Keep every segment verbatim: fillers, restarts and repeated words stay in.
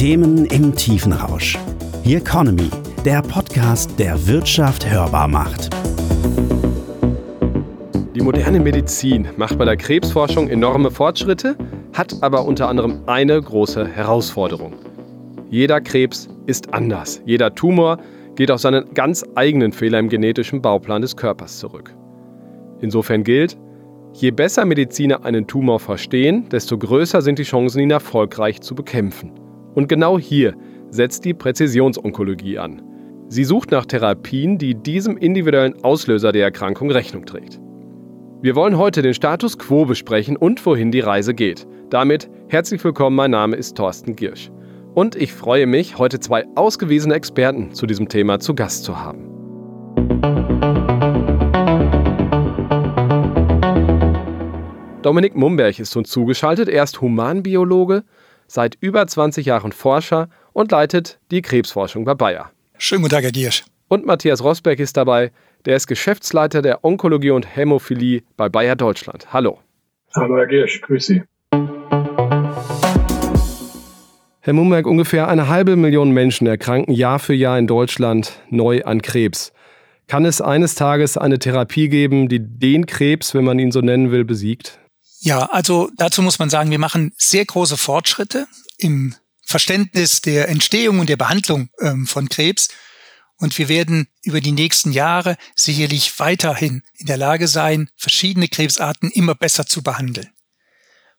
Themen im tiefen Rausch. The Economy, der Podcast, der Wirtschaft hörbar macht. Die moderne Medizin macht bei der Krebsforschung enorme Fortschritte, hat aber unter anderem eine große Herausforderung. Jeder Krebs ist anders. Jeder Tumor geht auf seinen ganz eigenen Fehler im genetischen Bauplan des Körpers zurück. Insofern gilt, je besser Mediziner einen Tumor verstehen, desto größer sind die Chancen, ihn erfolgreich zu bekämpfen. Und genau hier setzt die Präzisionsonkologie an. Sie sucht nach Therapien, die diesem individuellen Auslöser der Erkrankung Rechnung trägt. Wir wollen heute den Status quo besprechen und wohin die Reise geht. Damit herzlich willkommen, mein Name ist Thorsten Giersch. Und ich freue mich, heute zwei ausgewiesene Experten zu diesem Thema zu Gast zu haben. Dominik Mumberg ist uns zugeschaltet. Er ist Humanbiologe, seit über zwanzig Jahren Forscher und leitet die Krebsforschung bei Bayer. Schönen guten Tag, Herr Giersch. Und Matthias Rosberg ist dabei. Der ist Geschäftsleiter der Onkologie und Hämophilie bei Bayer Deutschland. Hallo. Hallo, Herr Giersch. Grüß Sie. Herr Mumberg, ungefähr eine halbe Million Menschen erkranken Jahr für Jahr in Deutschland neu an Krebs. Kann es eines Tages eine Therapie geben, die den Krebs, wenn man ihn so nennen will, besiegt? Ja, also dazu muss man sagen, wir machen sehr große Fortschritte im Verständnis der Entstehung und der Behandlung ähm, von Krebs. Und wir werden über die nächsten Jahre sicherlich weiterhin in der Lage sein, verschiedene Krebsarten immer besser zu behandeln.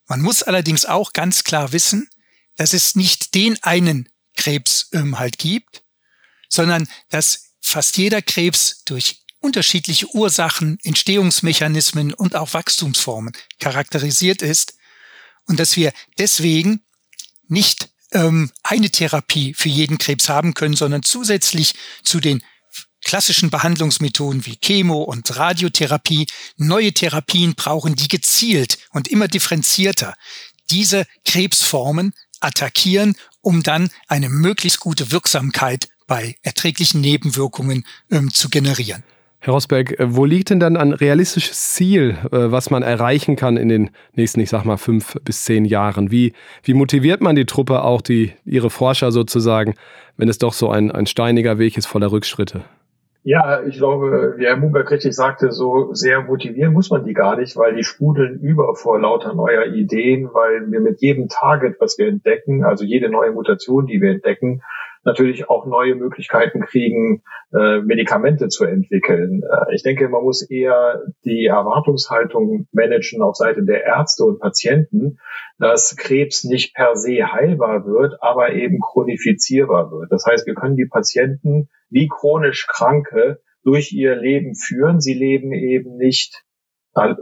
Man muss allerdings auch ganz klar wissen, dass es nicht den einen Krebs ähm, halt gibt, sondern dass fast jeder Krebs durch unterschiedliche Ursachen, Entstehungsmechanismen und auch Wachstumsformen charakterisiert ist und dass wir deswegen nicht ähm, eine Therapie für jeden Krebs haben können, sondern zusätzlich zu den klassischen Behandlungsmethoden wie Chemo und Radiotherapie neue Therapien brauchen, die gezielt und immer differenzierter diese Krebsformen attackieren, um dann eine möglichst gute Wirksamkeit bei erträglichen Nebenwirkungen ähm, zu generieren. Herr Rosberg, wo liegt denn dann ein realistisches Ziel, was man erreichen kann in den nächsten, ich sag mal, fünf bis zehn Jahren? Wie, wie motiviert man die Truppe auch, die ihre Forscher sozusagen, wenn es doch so ein, ein steiniger Weg ist voller Rückschritte? Ja, ich glaube, wie Herr Mumberg richtig sagte, so sehr motivieren muss man die gar nicht, weil die sprudeln über vor lauter neuer Ideen, weil wir mit jedem Target, was wir entdecken, also jede neue Mutation, die wir entdecken, natürlich auch neue Möglichkeiten kriegen, äh, Medikamente zu entwickeln. Äh, ich denke, man muss eher die Erwartungshaltung managen auf Seite der Ärzte und Patienten, dass Krebs nicht per se heilbar wird, aber eben chronifizierbar wird. Das heißt, wir können die Patienten wie chronisch Kranke durch ihr Leben führen. Sie leben eben nicht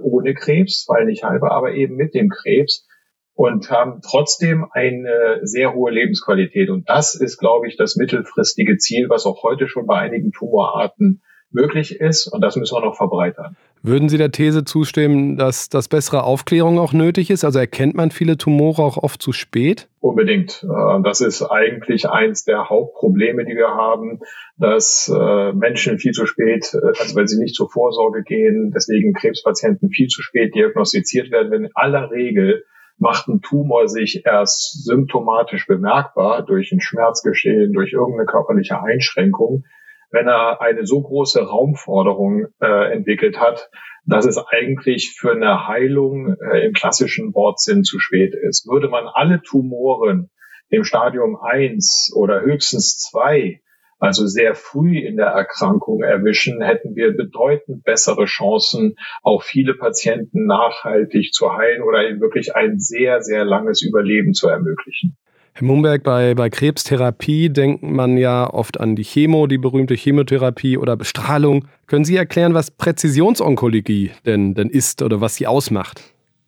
ohne Krebs, weil nicht heilbar, aber eben mit dem Krebs. Und haben trotzdem eine sehr hohe Lebensqualität. Und das ist, glaube ich, das mittelfristige Ziel, was auch heute schon bei einigen Tumorarten möglich ist. Und das müssen wir noch verbreitern. Würden Sie der These zustimmen, dass das bessere Aufklärung auch nötig ist? Also erkennt man viele Tumore auch oft zu spät? Unbedingt. Das ist eigentlich eins der Hauptprobleme, die wir haben, dass Menschen viel zu spät, also weil sie nicht zur Vorsorge gehen, deswegen Krebspatienten viel zu spät diagnostiziert werden, wenn in aller Regel macht ein Tumor sich erst symptomatisch bemerkbar durch ein Schmerzgeschehen, durch irgendeine körperliche Einschränkung, wenn er eine so große Raumforderung äh, entwickelt hat, dass es eigentlich für eine Heilung äh, im klassischen Wortsinn zu spät ist. Würde man alle Tumoren im Stadium eins oder höchstens zwei, also sehr früh in der Erkrankung erwischen, hätten wir bedeutend bessere Chancen, auch viele Patienten nachhaltig zu heilen oder ihnen wirklich ein sehr, sehr langes Überleben zu ermöglichen. Herr Mumberg, bei, bei Krebstherapie denkt man ja oft an die Chemo, die berühmte Chemotherapie oder Bestrahlung. Können Sie erklären, was Präzisionsonkologie denn, denn ist oder was sie ausmacht?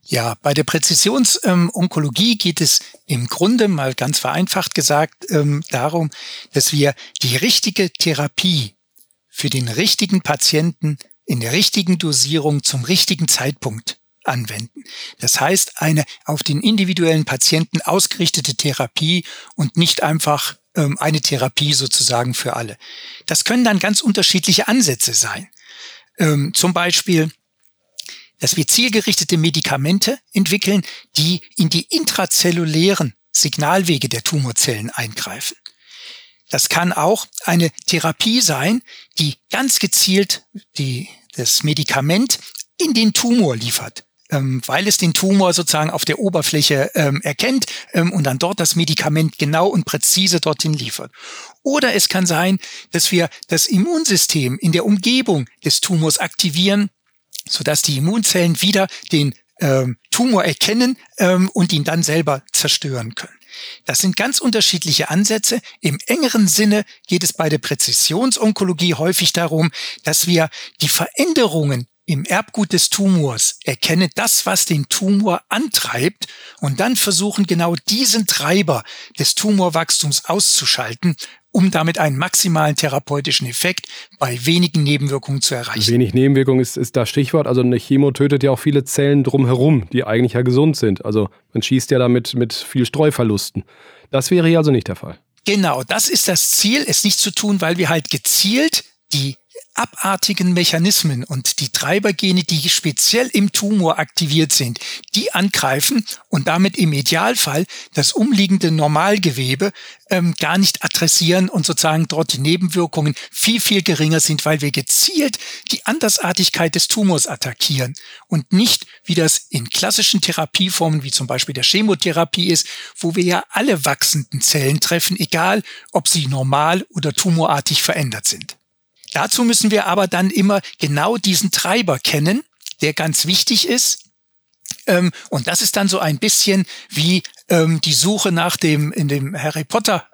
Ja, bei der Präzisionsonkologie ähm, geht es im Grunde, mal ganz vereinfacht gesagt, ähm, darum, dass wir die richtige Therapie für den richtigen Patienten in der richtigen Dosierung zum richtigen Zeitpunkt anwenden. Das heißt, eine auf den individuellen Patienten ausgerichtete Therapie und nicht einfach ähm, eine Therapie sozusagen für alle. Das können dann ganz unterschiedliche Ansätze sein. Ähm, zum Beispiel, dass wir zielgerichtete Medikamente entwickeln, die in die intrazellulären Signalwege der Tumorzellen eingreifen. Das kann auch eine Therapie sein, die ganz gezielt die, das Medikament in den Tumor liefert, ähm, weil es den Tumor sozusagen auf der Oberfläche ähm, erkennt ähm, und dann dort das Medikament genau und präzise dorthin liefert. Oder es kann sein, dass wir das Immunsystem in der Umgebung des Tumors aktivieren, sodass die Immunzellen wieder den ähm, Tumor erkennen ähm, und ihn dann selber zerstören können. Das sind ganz unterschiedliche Ansätze. Im engeren Sinne geht es bei der Präzisionsonkologie häufig darum, dass wir die Veränderungen im Erbgut des Tumors erkennen, das, was den Tumor antreibt, und dann versuchen, genau diesen Treiber des Tumorwachstums auszuschalten, um damit einen maximalen therapeutischen Effekt bei wenigen Nebenwirkungen zu erreichen. Wenig Nebenwirkungen ist, ist das Stichwort. Also eine Chemo tötet ja auch viele Zellen drumherum, die eigentlich ja gesund sind. Also man schießt ja damit mit viel Streuverlusten. Das wäre hier also nicht der Fall. Genau, das ist das Ziel, es nicht zu tun, weil wir halt gezielt die abartigen Mechanismen und die Treibergene, die speziell im Tumor aktiviert sind, die angreifen und damit im Idealfall das umliegende Normalgewebe ähm, gar nicht adressieren und sozusagen dort die Nebenwirkungen viel, viel geringer sind, weil wir gezielt die Andersartigkeit des Tumors attackieren und nicht, wie das in klassischen Therapieformen wie zum Beispiel der Chemotherapie ist, wo wir ja alle wachsenden Zellen treffen, egal ob sie normal oder tumorartig verändert sind. Dazu müssen wir aber dann immer genau diesen Treiber kennen, der ganz wichtig ist. Und das ist dann so ein bisschen wie die Suche nach dem, in dem Harry Potter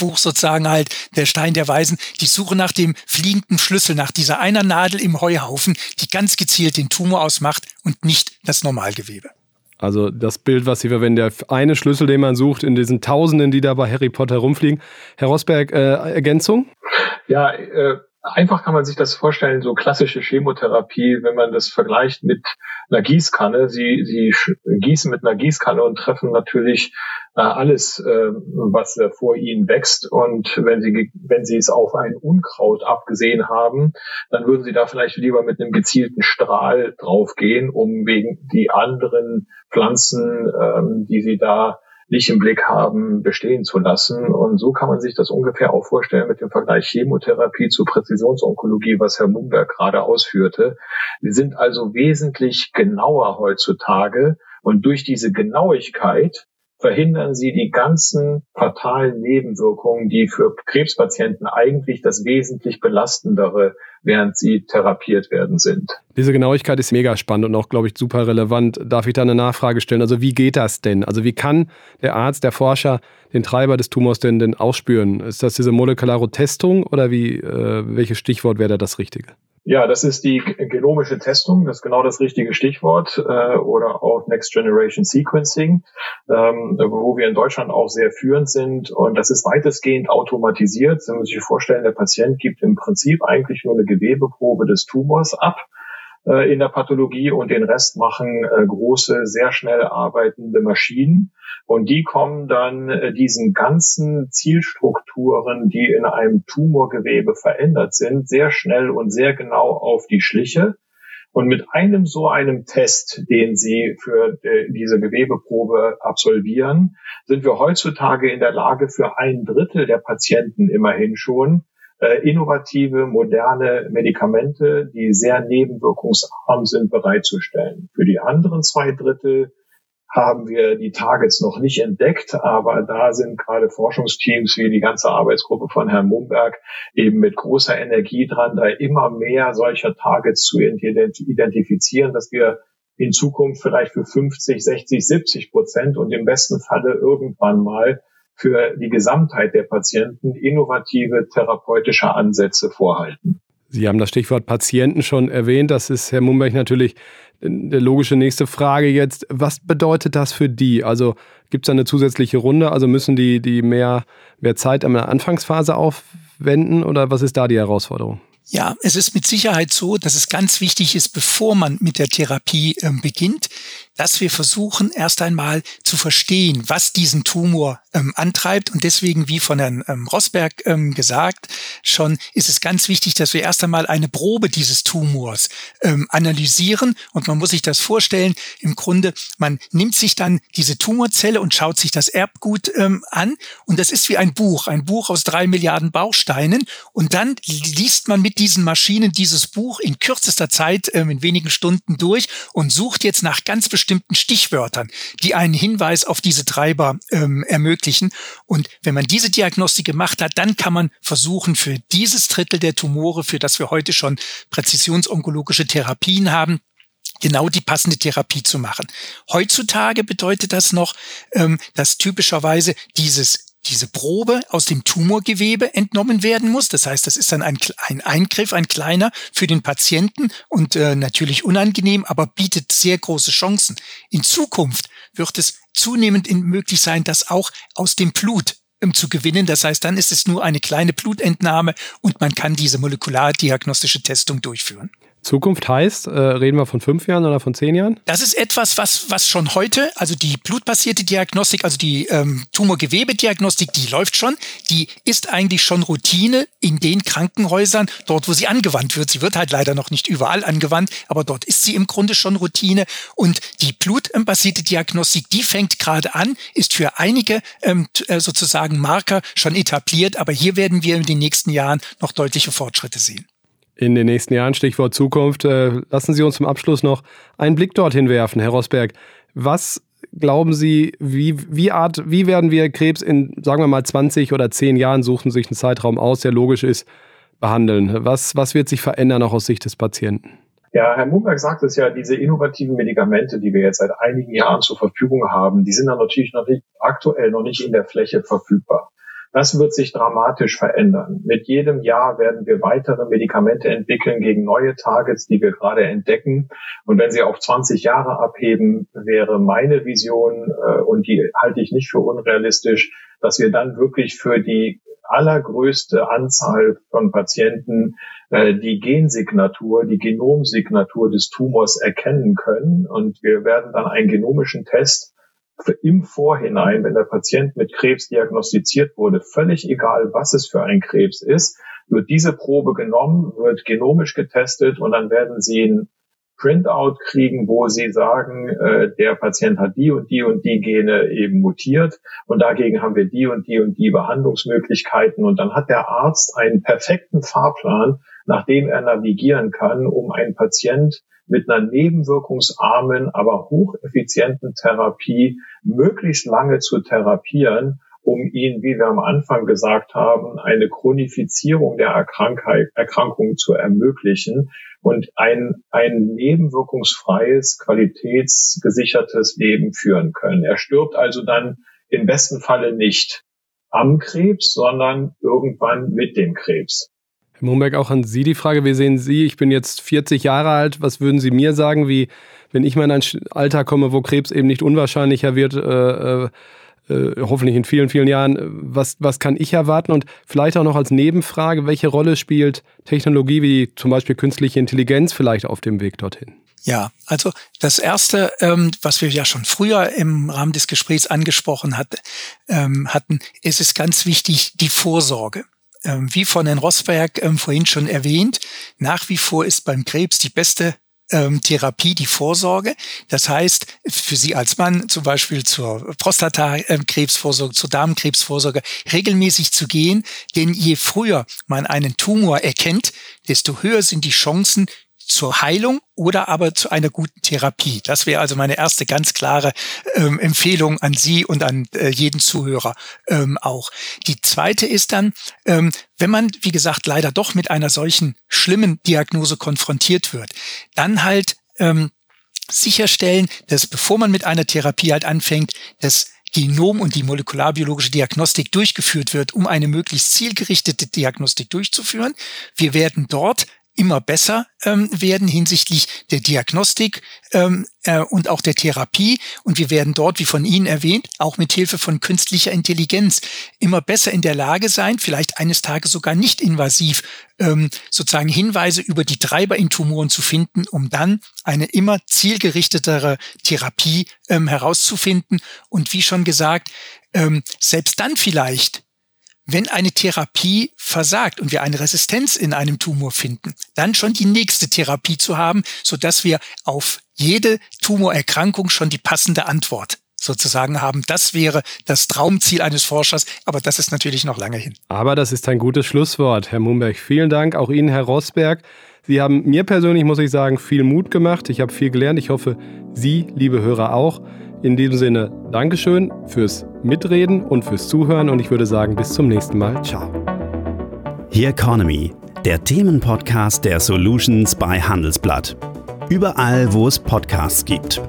Buch sozusagen halt, der Stein der Weisen, die Suche nach dem fliegenden Schlüssel, nach dieser einer Nadel im Heuhaufen, die ganz gezielt den Tumor ausmacht und nicht das Normalgewebe. Also das Bild, was Sie verwenden, der eine Schlüssel, den man sucht, in diesen Tausenden, die da bei Harry Potter rumfliegen. Herr Rosberg, äh, Ergänzung? Ja, äh, einfach kann man sich das vorstellen, so klassische Chemotherapie, wenn man das vergleicht mit einer Gießkanne. Sie, sie gießen mit einer Gießkanne und treffen natürlich äh, alles, äh, was äh, vor ihnen wächst. Und wenn sie, wenn sie es auf ein Unkraut abgesehen haben, dann würden sie da vielleicht lieber mit einem gezielten Strahl draufgehen, um wegen die anderen Pflanzen, ähm, die sie da nicht im Blick haben, bestehen zu lassen. Und so kann man sich das ungefähr auch vorstellen mit dem Vergleich Chemotherapie zu Präzisionsonkologie, was Herr Mumberg gerade ausführte. Wir sind also wesentlich genauer heutzutage. Und durch diese Genauigkeit verhindern sie die ganzen fatalen Nebenwirkungen, die für Krebspatienten eigentlich das wesentlich belastendere, während sie therapiert werden, sind. Diese Genauigkeit ist mega spannend und auch, glaube ich, super relevant. Darf ich da eine Nachfrage stellen? Also wie geht das denn? Also wie kann der Arzt, der Forscher den Treiber des Tumors denn, denn ausspüren? Ist das diese molekulare Testung oder wie, äh, welches Stichwort wäre da das Richtige? Ja, das ist die genomische Testung, das ist genau das richtige Stichwort, äh, oder auch Next Generation Sequencing, ähm, wo wir in Deutschland auch sehr führend sind, und das ist weitestgehend automatisiert. Sie müssen sich vorstellen, der Patient gibt im Prinzip eigentlich nur eine Gewebeprobe des Tumors ab äh, in der Pathologie, und den Rest machen äh, große, sehr schnell arbeitende Maschinen. Und die kommen dann diesen ganzen Zielstrukturen, die in einem Tumorgewebe verändert sind, sehr schnell und sehr genau auf die Schliche. Und mit einem so einem Test, den Sie für diese Gewebeprobe absolvieren, sind wir heutzutage in der Lage, für ein Drittel der Patienten immerhin schon innovative, moderne Medikamente, die sehr nebenwirkungsarm sind, bereitzustellen. Für die anderen zwei Drittel haben wir die Targets noch nicht entdeckt, aber da sind gerade Forschungsteams wie die ganze Arbeitsgruppe von Herrn Mumberg eben mit großer Energie dran, da immer mehr solcher Targets zu identifizieren, dass wir in Zukunft vielleicht für fünfzig, sechzig, siebzig Prozent und im besten Falle irgendwann mal für die Gesamtheit der Patienten innovative therapeutische Ansätze vorhalten. Sie haben das Stichwort Patienten schon erwähnt. Das ist, Herr Mumberg, natürlich die logische nächste Frage jetzt. Was bedeutet das für die? Also gibt es da eine zusätzliche Runde? Also müssen die, die mehr, mehr Zeit an der Anfangsphase aufwenden? Oder was ist da die Herausforderung? Ja, es ist mit Sicherheit so, dass es ganz wichtig ist, bevor man mit der Therapie äh, beginnt, dass wir versuchen, erst einmal zu verstehen, was diesen Tumor ähm, antreibt. Und deswegen, wie von Herrn ähm, Rosberg ähm, gesagt, schon ist es ganz wichtig, dass wir erst einmal eine Probe dieses Tumors ähm, analysieren. Und man muss sich das vorstellen, im Grunde, man nimmt sich dann diese Tumorzelle und schaut sich das Erbgut ähm, an. Und das ist wie ein Buch, ein Buch aus drei Milliarden Bausteinen. Und dann liest man mit diesen Maschinen dieses Buch in kürzester Zeit, ähm, in wenigen Stunden durch und sucht jetzt nach ganz bestimmten bestimmten Stichwörtern, die einen Hinweis auf diese Treiber ähm, ermöglichen. Und wenn man diese Diagnostik gemacht hat, dann kann man versuchen, für dieses Drittel der Tumore, für das wir heute schon präzisionsonkologische Therapien haben, genau die passende Therapie zu machen. Heutzutage bedeutet das noch, ähm, dass typischerweise dieses diese Probe aus dem Tumorgewebe entnommen werden muss. Das heißt, das ist dann ein, ein Eingriff, ein kleiner für den Patienten und äh, natürlich unangenehm, aber bietet sehr große Chancen. In Zukunft wird es zunehmend möglich sein, das auch aus dem Blut ähm, zu gewinnen. Das heißt, dann ist es nur eine kleine Blutentnahme und man kann diese molekulardiagnostische Testung durchführen. Zukunft heißt, äh, reden wir von fünf Jahren oder von zehn Jahren? Das ist etwas, was was schon heute, also die blutbasierte Diagnostik, also die ähm, Tumorgewebediagnostik, die läuft schon. Die ist eigentlich schon Routine in den Krankenhäusern, dort wo sie angewandt wird. Sie wird halt leider noch nicht überall angewandt, aber dort ist sie im Grunde schon Routine. Und die blutbasierte Diagnostik, die fängt gerade an, ist für einige ähm, sozusagen Marker schon etabliert. Aber hier werden wir in den nächsten Jahren noch deutliche Fortschritte sehen. In den nächsten Jahren, Stichwort Zukunft. Lassen Sie uns zum Abschluss noch einen Blick dorthin werfen, Herr Rosberg. Was glauben Sie, wie, wie, Art, wie werden wir Krebs in, sagen wir mal, zwanzig oder zehn Jahren, suchen sich einen Zeitraum aus, der logisch ist, behandeln? Was, was wird sich verändern, auch aus Sicht des Patienten? Ja, Herr Mumberg sagt es ja, diese innovativen Medikamente, die wir jetzt seit einigen Jahren zur Verfügung haben, die sind dann natürlich noch nicht, aktuell noch nicht in der Fläche verfügbar. Das wird sich dramatisch verändern. Mit jedem Jahr werden wir weitere Medikamente entwickeln gegen neue Targets, die wir gerade entdecken. Und wenn Sie auf zwanzig Jahre abheben, wäre meine Vision, und die halte ich nicht für unrealistisch, dass wir dann wirklich für die allergrößte Anzahl von Patienten die Gensignatur, die Genomsignatur des Tumors erkennen können. Und wir werden dann einen genomischen Test im Vorhinein, wenn der Patient mit Krebs diagnostiziert wurde, völlig egal, was es für ein Krebs ist, wird diese Probe genommen, wird genomisch getestet und dann werden Sie ein Printout kriegen, wo Sie sagen, äh, der Patient hat die und die und die Gene eben mutiert und dagegen haben wir die und die und die Behandlungsmöglichkeiten und dann hat der Arzt einen perfekten Fahrplan, nach dem er navigieren kann, um einen Patient mit einer nebenwirkungsarmen, aber hocheffizienten Therapie möglichst lange zu therapieren, um ihn, wie wir am Anfang gesagt haben, eine Chronifizierung der Erkrankheit, Erkrankung zu ermöglichen und ein, ein nebenwirkungsfreies, qualitätsgesichertes Leben führen können. Er stirbt also dann im besten Falle nicht am Krebs, sondern irgendwann mit dem Krebs. Herr Mumberg, auch an Sie die Frage, wie sehen Sie, ich bin jetzt vierzig Jahre alt, was würden Sie mir sagen, wie, wenn ich mal in ein Alter komme, wo Krebs eben nicht unwahrscheinlicher wird, äh, äh, hoffentlich in vielen, vielen Jahren, was, was kann ich erwarten? Und vielleicht auch noch als Nebenfrage, welche Rolle spielt Technologie wie zum Beispiel künstliche Intelligenz vielleicht auf dem Weg dorthin? Ja, also das Erste, ähm, was wir ja schon früher im Rahmen des Gesprächs angesprochen hat, ähm, hatten, ist es ganz wichtig, die Vorsorge. Wie von Herrn Rosberg ähm, vorhin schon erwähnt, nach wie vor ist beim Krebs die beste ähm, Therapie die Vorsorge. Das heißt, für Sie als Mann zum Beispiel zur Prostatakrebsvorsorge, zur Darmkrebsvorsorge regelmäßig zu gehen. Denn je früher man einen Tumor erkennt, desto höher sind die Chancen zur Heilung oder aber zu einer guten Therapie. Das wäre also meine erste ganz klare ähm, Empfehlung an Sie und an äh, jeden Zuhörer ähm, auch. Die zweite ist dann, ähm, wenn man, wie gesagt, leider doch mit einer solchen schlimmen Diagnose konfrontiert wird, dann halt ähm, sicherstellen, dass bevor man mit einer Therapie halt anfängt, dass Genom- und die molekularbiologische Diagnostik durchgeführt wird, um eine möglichst zielgerichtete Diagnostik durchzuführen. Wir werden dort immer besser ähm, werden hinsichtlich der Diagnostik ähm, äh, und auch der Therapie. Und wir werden dort, wie von Ihnen erwähnt, auch mit Hilfe von künstlicher Intelligenz immer besser in der Lage sein, vielleicht eines Tages sogar nicht invasiv ähm, sozusagen Hinweise über die Treiber in Tumoren zu finden, um dann eine immer zielgerichtetere Therapie ähm, herauszufinden. Und wie schon gesagt, ähm, selbst dann vielleicht, wenn eine Therapie versagt und wir eine Resistenz in einem Tumor finden, dann schon die nächste Therapie zu haben, sodass wir auf jede Tumorerkrankung schon die passende Antwort sozusagen haben. Das wäre das Traumziel eines Forschers, aber das ist natürlich noch lange hin. Aber das ist ein gutes Schlusswort, Herr Mumberg. Vielen Dank, auch Ihnen, Herr Rosberg. Sie haben mir persönlich, muss ich sagen, viel Mut gemacht. Ich habe viel gelernt. Ich hoffe, Sie, liebe Hörer, auch. In diesem Sinne, Dankeschön fürs Mitreden und fürs Zuhören und ich würde sagen, bis zum nächsten Mal. Ciao. The Economy, der Themenpodcast der Solutions bei Handelsblatt. Überall, wo es Podcasts gibt.